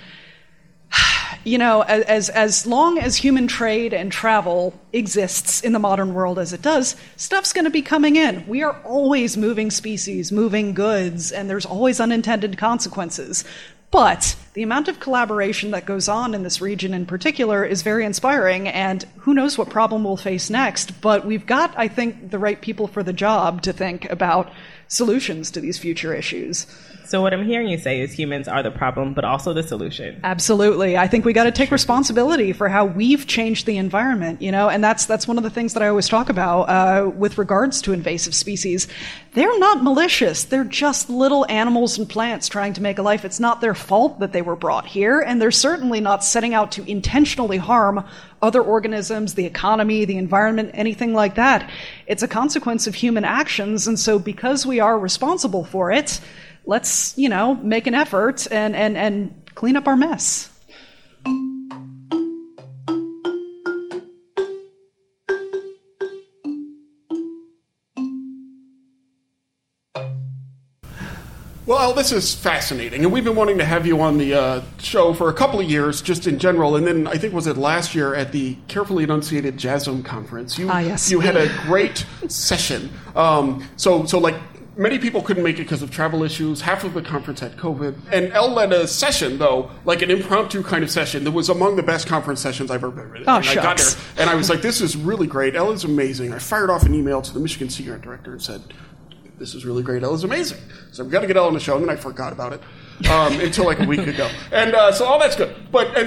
as long as human trade and travel exists in the modern world as it does, stuff's going to be coming in. We are always moving species, moving goods, and there's always unintended consequences. But The amount of collaboration that goes on in this region in particular is very inspiring, and who knows what problem we'll face next, but we've got, I think, the right people for the job to think about solutions to these future issues. So what I'm hearing you say is humans are the problem, but also the solution. Absolutely. I think we got to take responsibility for how we've changed the environment, you know, and that's one of the things that I always talk about with regards to invasive species. They're not malicious. They're just little animals and plants trying to make a life. It's not their fault that they were brought here, and they're certainly not setting out to intentionally harm other organisms, the economy, the environment, anything like that. It's a consequence of human actions, and so because we are responsible for it, let's, you know, make an effort and clean up our mess. Well, this is fascinating, and we've been wanting to have you on the show for a couple of years, just in general, and then I think was it last year at the Carefully Enunciated JASM conference? Yes. You had a great session. So many people couldn't make it because of travel issues. Half of the conference had COVID. And Elle led a session, though, like an impromptu kind of session that was among the best conference sessions I've ever been in. Oh, shucks. I got there, and I was like, this is really great. Elle is amazing. I fired off an email to the Michigan Sea Grant director and said, this is really great. Elle is amazing. So I've got to get Elle on the show. And then I forgot about it until like a week ago. And so all that's good.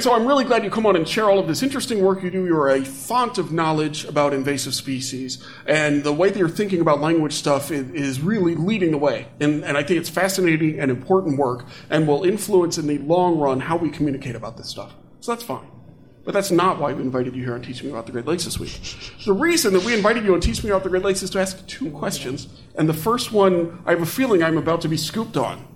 So I'm really glad you come on and share all of this interesting work you do. You're a font of knowledge about invasive species. And the way that you're thinking about language stuff is really leading the way. And I think it's fascinating and important work and will influence in the long run how we communicate about this stuff. So that's fine. But that's not why we invited you here on Teach Me About the Great Lakes this week. The reason that we invited you on Teach Me About the Great Lakes is to ask two questions. And the first one, I have a feeling I'm about to be scooped on.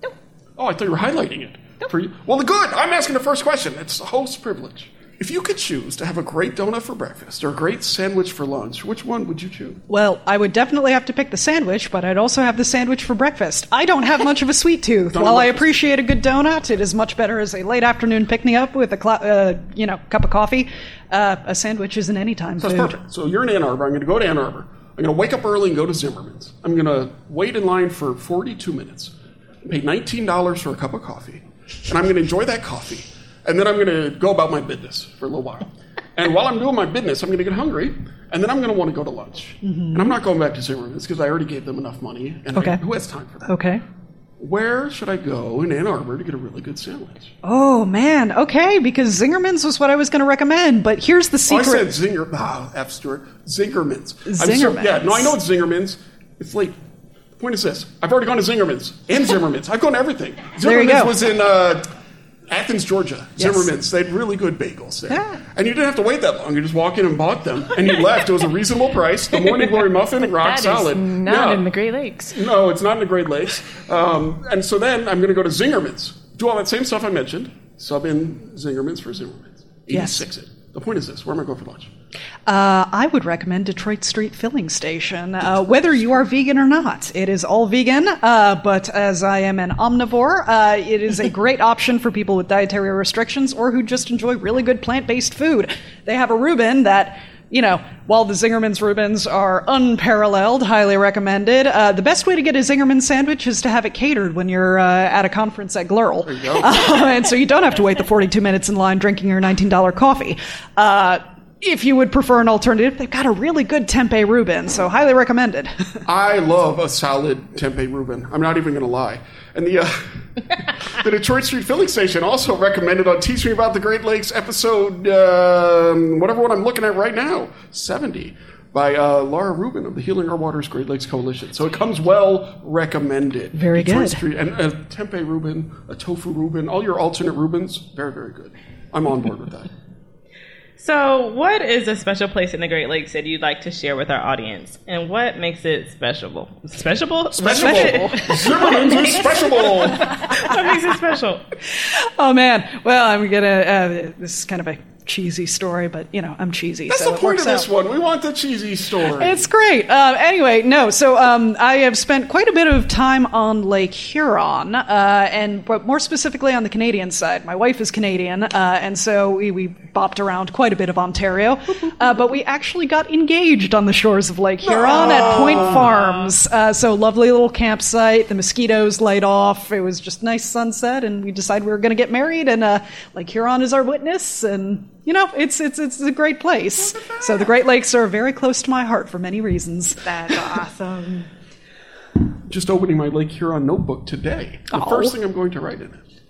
Nope. Oh, I thought you were highlighting it. Nope. For you. Well, good. I'm asking the first question. It's host privilege. If you could choose to have a great donut for breakfast or a great sandwich for lunch, which one would you choose? Well, I would definitely have to pick the sandwich, but I'd also have the sandwich for breakfast. I don't have much of a sweet tooth. While I appreciate a good donut, it is much better as a late afternoon pick-me-up with a cup of coffee. A sandwich isn't any time food. That's perfect. So you're in Ann Arbor. I'm going to go to Ann Arbor. I'm going to wake up early and go to Zingerman's. I'm going to wait in line for 42 minutes, pay $19 for a cup of coffee, and I'm going to enjoy that coffee. And then I'm going to go about my business for a little while. And while I'm doing my business, I'm going to get hungry, and then I'm going to want to go to lunch. Mm-hmm. And I'm not going back to Zingerman's because I already gave them enough money, and okay. Who has time for that? Okay. Where should I go in Ann Arbor to get a really good sandwich? Oh, man. Okay, because Zingerman's was what I was going to recommend, but here's the secret. Oh, I said Zingerman's. Zingerman's. I know it's Zingerman's. It's like... When is this? I've already gone to Zingerman's and Zingerman's. I've gone to everything. Zingerman's there you go. Was in... Athens, Georgia. Yes. Zingerman's. They had really good bagels there. Yeah. And you didn't have to wait that long. You just walk in and bought them. And you left. It was a reasonable price. The Morning Glory muffin, rock solid. Not in the Great Lakes. No, it's not in the Great Lakes. And so then I'm going to go to Zingerman's. Do all that same stuff I mentioned. Sub in Zingerman's for Zingerman's. 86 it. The point is this. Where am I going for lunch? I would recommend Detroit Street Filling Station, whether you are vegan or not. It is all vegan, but as I am an omnivore, it is a great option for people with dietary restrictions or who just enjoy really good plant-based food. They have a Reuben that... You know, while the Zingerman's Reubens are unparalleled, highly recommended, the best way to get a Zingerman's sandwich is to have it catered when you're at a conference at GLERL. There you go. And so you don't have to wait the 42 minutes in line drinking your $19 coffee. If you would prefer an alternative, they've got a really good tempeh Reuben, so highly recommended. I love a solid tempeh Reuben. I'm not even going to lie. And the Detroit Street Filling Station also recommended on Teach Me About the Great Lakes episode, whatever one I'm looking at right now, 70, by Laura Rubin of the Healing Our Waters Great Lakes Coalition. So it comes well recommended. Very Detroit good. Street, and a tempeh Reuben, a tofu Reuben, all your alternate Reubens, very, very good. I'm on board with that. So what is a special place in the Great Lakes that you'd like to share with our audience? And what makes it special? Special. Zingerman's is special. What makes it special? Oh, man. Well, I'm going to... this is kind of a cheesy story, but, you know, I'm cheesy. That's so the point of this one. We want the cheesy story. It's great. Anyway, no. So I have spent quite a bit of time on Lake Huron, and but more specifically on the Canadian side. My wife is Canadian, and so we bopped around quite a bit of Ontario. But we actually got engaged on the shores of Lake Huron at Point Farms. So lovely little campsite. The mosquitoes laid off. It was just nice sunset, and we decided we were going to get married, and Lake Huron is our witness, and you know, it's a great place. So the Great Lakes are very close to my heart for many reasons. That's awesome. Just opening my Lake Huron notebook today. The first thing I'm going to write in it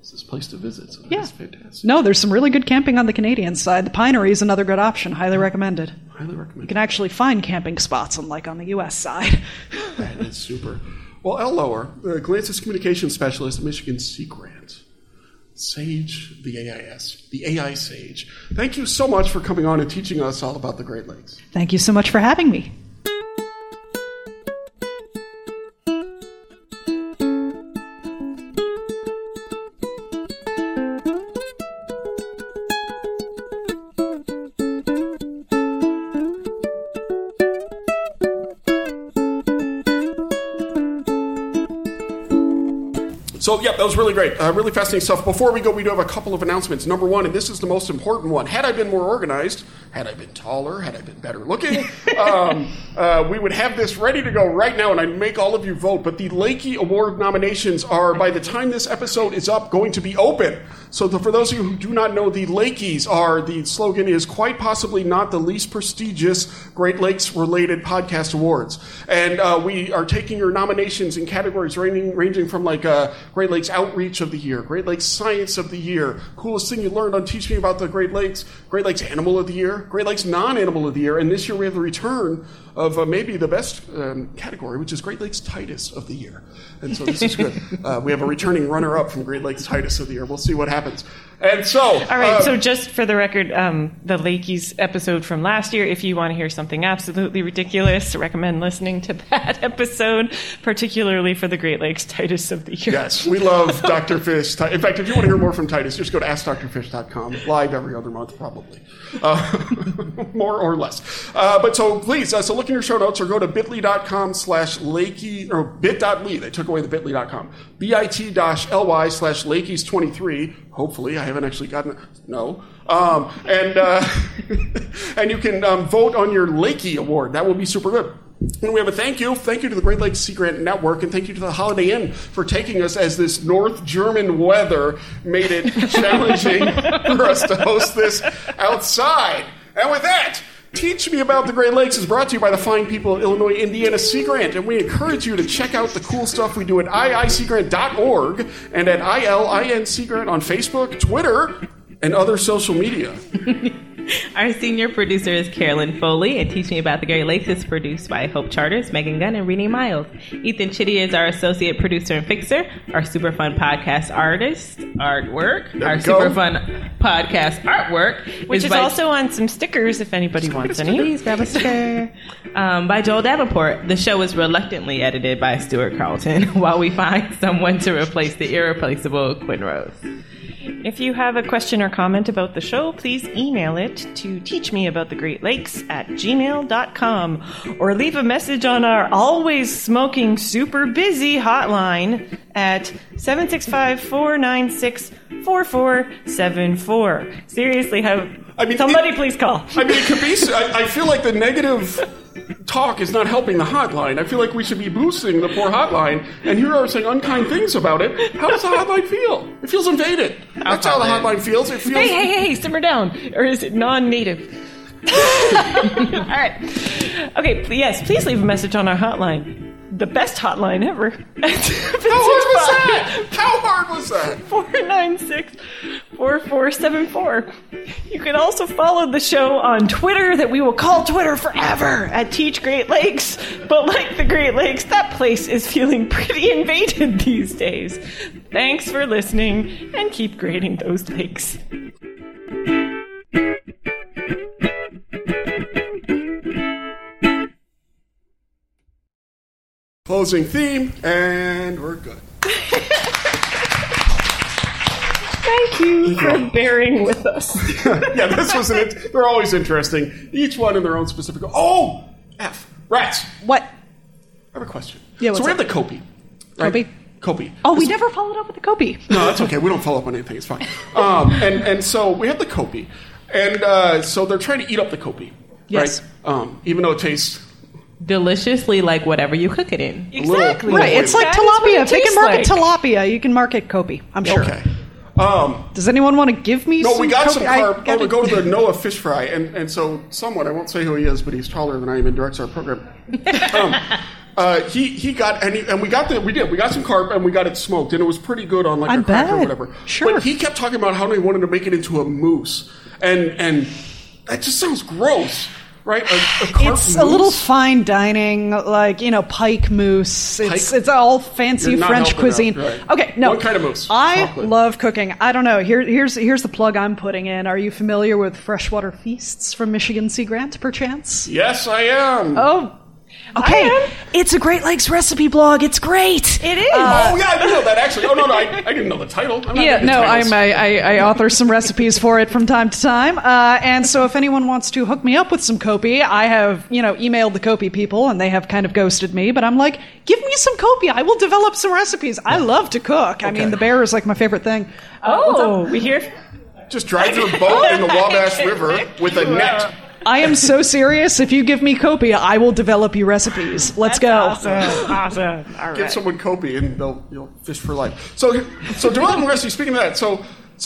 is this place to visit. So yeah. That's fantastic. No, there's some really good camping on the Canadian side. The Pinery is another good option. Highly recommended. Highly recommended. You can actually find camping spots, unlike on the U.S. side. That is super. Well, El Lauer, the GLANSIS Communication Specialist at Michigan Sea Grant. Sage, the AIS, the AI Sage. Thank you so much for coming on and teaching us all about the Great Lakes. Thank you so much for having me. So, yeah, that was really great. Really fascinating stuff. Before we go, we do have a couple of announcements. Number one, and this is the most important one. Had I been more organized, had I been taller, had I been better looking, we would have this ready to go right now, and I'd make all of you vote. But the Lakey Award nominations are, by the time this episode is up, going to be open. So for those of you who do not know, the Lakeys are, the slogan is quite possibly not the least prestigious Great Lakes-related podcast awards. And we are taking your nominations in categories ranging from like Great Lakes Outreach of the Year, Great Lakes Science of the Year, Coolest Thing You Learned on Teaching About the Great Lakes, Great Lakes Animal of the Year, Great Lakes Non-Animal of the Year, and this year we have the return of maybe the best category, which is Great Lakes Titus of the Year. And so this is good. We have a returning runner-up from Great Lakes Titus of the Year. We'll see what happens. And so... All right, so just for the record, the Lakeys episode from last year, if you want to hear something absolutely ridiculous, I recommend listening to that episode, particularly for the Great Lakes Titus of the Year. Yes, we love Dr. Fish. In fact, if you want to hear more from Titus, just go to AskDrFish.com. Live every other month, probably. More or less. But so please, so look in your show notes or go to bit.ly.com/Lakey, or bit.ly, they took away the bit.ly.com, bit.ly/Lakeys23, hopefully, I haven't actually gotten it, no, and you can vote on your Lakey Award, that will be super good. And we have a thank you. Thank you to the Great Lakes Sea Grant Network, and thank you to the Holiday Inn for taking us as this North German weather made it challenging for us to host this outside. And with that, Teach Me About the Great Lakes is brought to you by the fine people of Illinois Indiana Sea Grant, and we encourage you to check out the cool stuff we do at iicgrant.org and at ILINSeagrant on Facebook, Twitter, and other social media. Our senior producer is Carolyn Foley, and Teach Me About the Great Lakes is produced by Hope Charters, Megan Gunn, and Renee Miles. Ethan Chitty is our associate producer and fixer, our Superfund podcast artist, artwork. Which is also on some stickers if anybody wants any. Please grab a sticker. By Joel Davenport. The show is reluctantly edited by Stuart Carlton while we find someone to replace the irreplaceable Quinn Rose. If you have a question or comment about the show, please email it to teachmeaboutthegreatlakes@gmail.com or leave a message on our always smoking super busy hotline at 765-496-4474. Seriously, somebody please call. I mean, it could be... I feel like the negative... talk is not helping the hotline. I feel like we should be boosting the poor hotline, and here are saying unkind things about it. How does the hotline feel? It feels invaded. That's how the hotline feels. It feels... Hey, simmer down. Or is it non-native? All right. Okay, yes, please leave a message on our hotline. The best hotline ever. How hard was that? 496-4474. You can also follow the show on Twitter that we will call Twitter forever at Teach Great Lakes. But like the Great Lakes, that place is feeling pretty invaded these days. Thanks for listening, and keep grading those lakes. Closing theme, and we're good. Thank you for bearing with us. Yeah, this was they're always interesting. Each one in their own specific... Oh! F. Rats. What? I have a question. Yeah, so we're at the Kopi. Right? Kopi. Oh, we never followed up with the Kopi. No, that's okay. We don't follow up on anything. It's fine. And so we have the Kopi. And so they're trying to eat up the Kopi. Yes. Right? Even though it tastes... deliciously like whatever you cook it in. Exactly. Right. It's like tilapia. They can market tilapia. You can market Kopi, I'm sure. Okay. Does anyone want to give me some? No, we got some carp. We go to the NOAA fish fry, and so someone, I won't say who he is, but he's taller than I am and directs our program. He got, and we got we got some carp, and we got it smoked, and it was pretty good on like a cracker or whatever. Sure. But he kept talking about how they wanted to make it into a mousse, and that just sounds gross. Right, a carp it's mousse. A little fine dining, like pike mousse. It's all fancy French cuisine. Out, right. Okay, no. What kind of mousse? I love cooking. I don't know. Here's the plug I'm putting in. Are you familiar with Freshwater Feasts from Michigan Sea Grant, perchance? Yes, I am. Oh. Okay, it's a Great Lakes recipe blog. It's great. It is. Oh yeah, I didn't know that actually. Oh no, I didn't know the title. I'm not titles. I author some recipes for it from time to time. And so if anyone wants to hook me up with some Kopi, I have emailed the Kopi people and they have kind of ghosted me. But I'm like, give me some Kopi. I will develop some recipes. I love to cook. Okay. I mean, the bear is like my favorite thing. Oh, we here? Just drive your boat in the Wabash River with a net. I am so serious. If you give me Kopi, I will develop you recipes. Let's go. Awesome. All right. Give someone Kopi and you'll fish for life. So developing recipes, speaking of that, so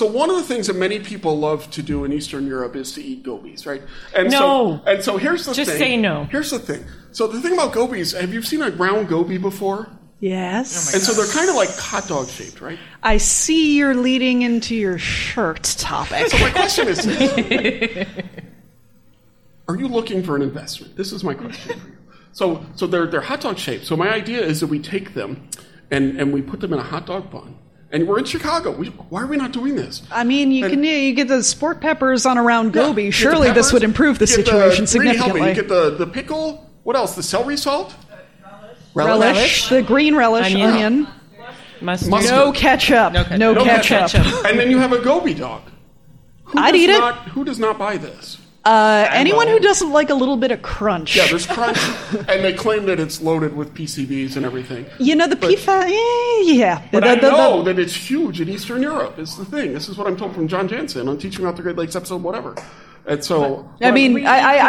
one of the things that many people love to do in Eastern Europe is to eat gobies, right? And no. So here's the thing. Just say no. Here's the thing. So the thing about gobies, have you seen a round goby before? Yes. Oh and God. So they're kind of like hot dog shaped, right? I see you're leading into your shirt topic. So my question is this. Are you looking for an investment? This is my question for you. So they're hot dog shaped. So my idea is that we take them and we put them in a hot dog bun. And we're in Chicago. Why are we not doing this? I mean, you get the sport peppers on a round goby. Yeah, surely this would improve the situation significantly. You get the pickle. What else? The celery salt? Relish. The green relish. Onion. Mustard. No ketchup. And then you have a goby dog. I'd eat it. Who does not buy this? Anyone who doesn't like a little bit of crunch. Yeah, there's crunch. And they claim that it's loaded with PCBs and everything. The PFAS, yeah. But I know that it's huge in Eastern Europe. It's the thing. This is what I'm told from John Jansen on Teaching About the Great Lakes episode, whatever. And so... I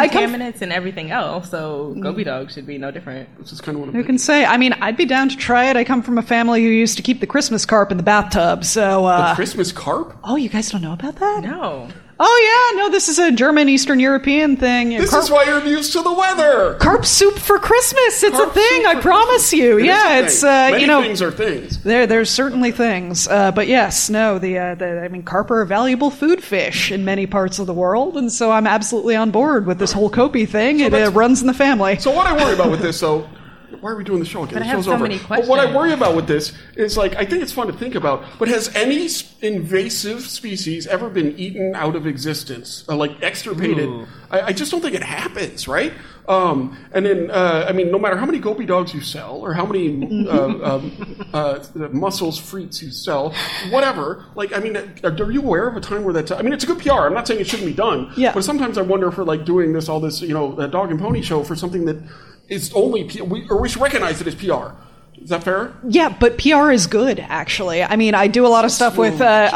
contaminants and everything else, so goby dog should be no different. Which is kind of what I'm thinking. Who can say? I mean, I'd be down to try it. I come from a family who used to keep the Christmas carp in the bathtub, so... the Christmas carp? Oh, you guys don't know about that? No. Oh, yeah, no, this is a German Eastern European thing. This is why you're used to the weather. Carp soup for Christmas. It's a thing, I promise you. Yeah, it's, Many things are things. There's certainly things. But yes, no, carp are a valuable food fish in many parts of the world. And so I'm absolutely on board with this whole Kopi thing. So it runs in the family. So what I worry about with this, though, why are we doing the show again? But the show's over. But what I worry about with this is, I think it's fun to think about, but has any invasive species ever been eaten out of existence, extirpated? I just don't think it happens, right? And then, no matter how many goby dogs you sell or how many mussels frites you sell, whatever, are you aware of a time where that's... it's a good PR. I'm not saying it shouldn't be done. Yeah. But sometimes I wonder if we're, doing this, all this, a dog and pony show for something that... It's only we should recognize it as PR. Is that fair? Yeah, but PR is good, actually. I mean, I do a lot of stuff with... okay.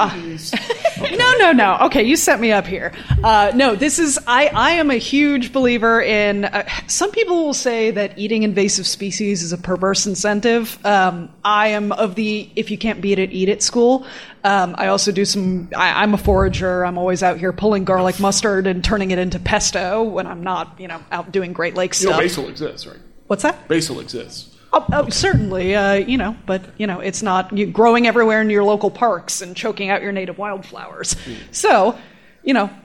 No. Okay, you set me up here. No, this is... I am a huge believer in... some people will say that eating invasive species is a perverse incentive. I am of the if you can't beat it, eat it school. I also do some... I'm a forager. I'm always out here pulling garlic mustard and turning it into pesto when I'm not, out doing Great Lakes stuff. Basil exists, right? What's that? Basil exists. Oh, certainly, it's not growing everywhere in your local parks and choking out your native wildflowers. Mm. So,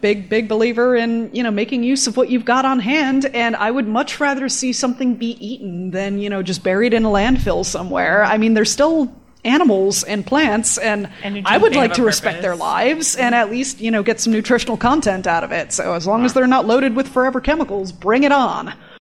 big believer in, making use of what you've got on hand. And I would much rather see something be eaten than, just buried in a landfill somewhere. I mean, there's still animals and plants, and I would like to respect their lives and at least, get some nutritional content out of it. So as long as they're not loaded with forever chemicals, bring it on.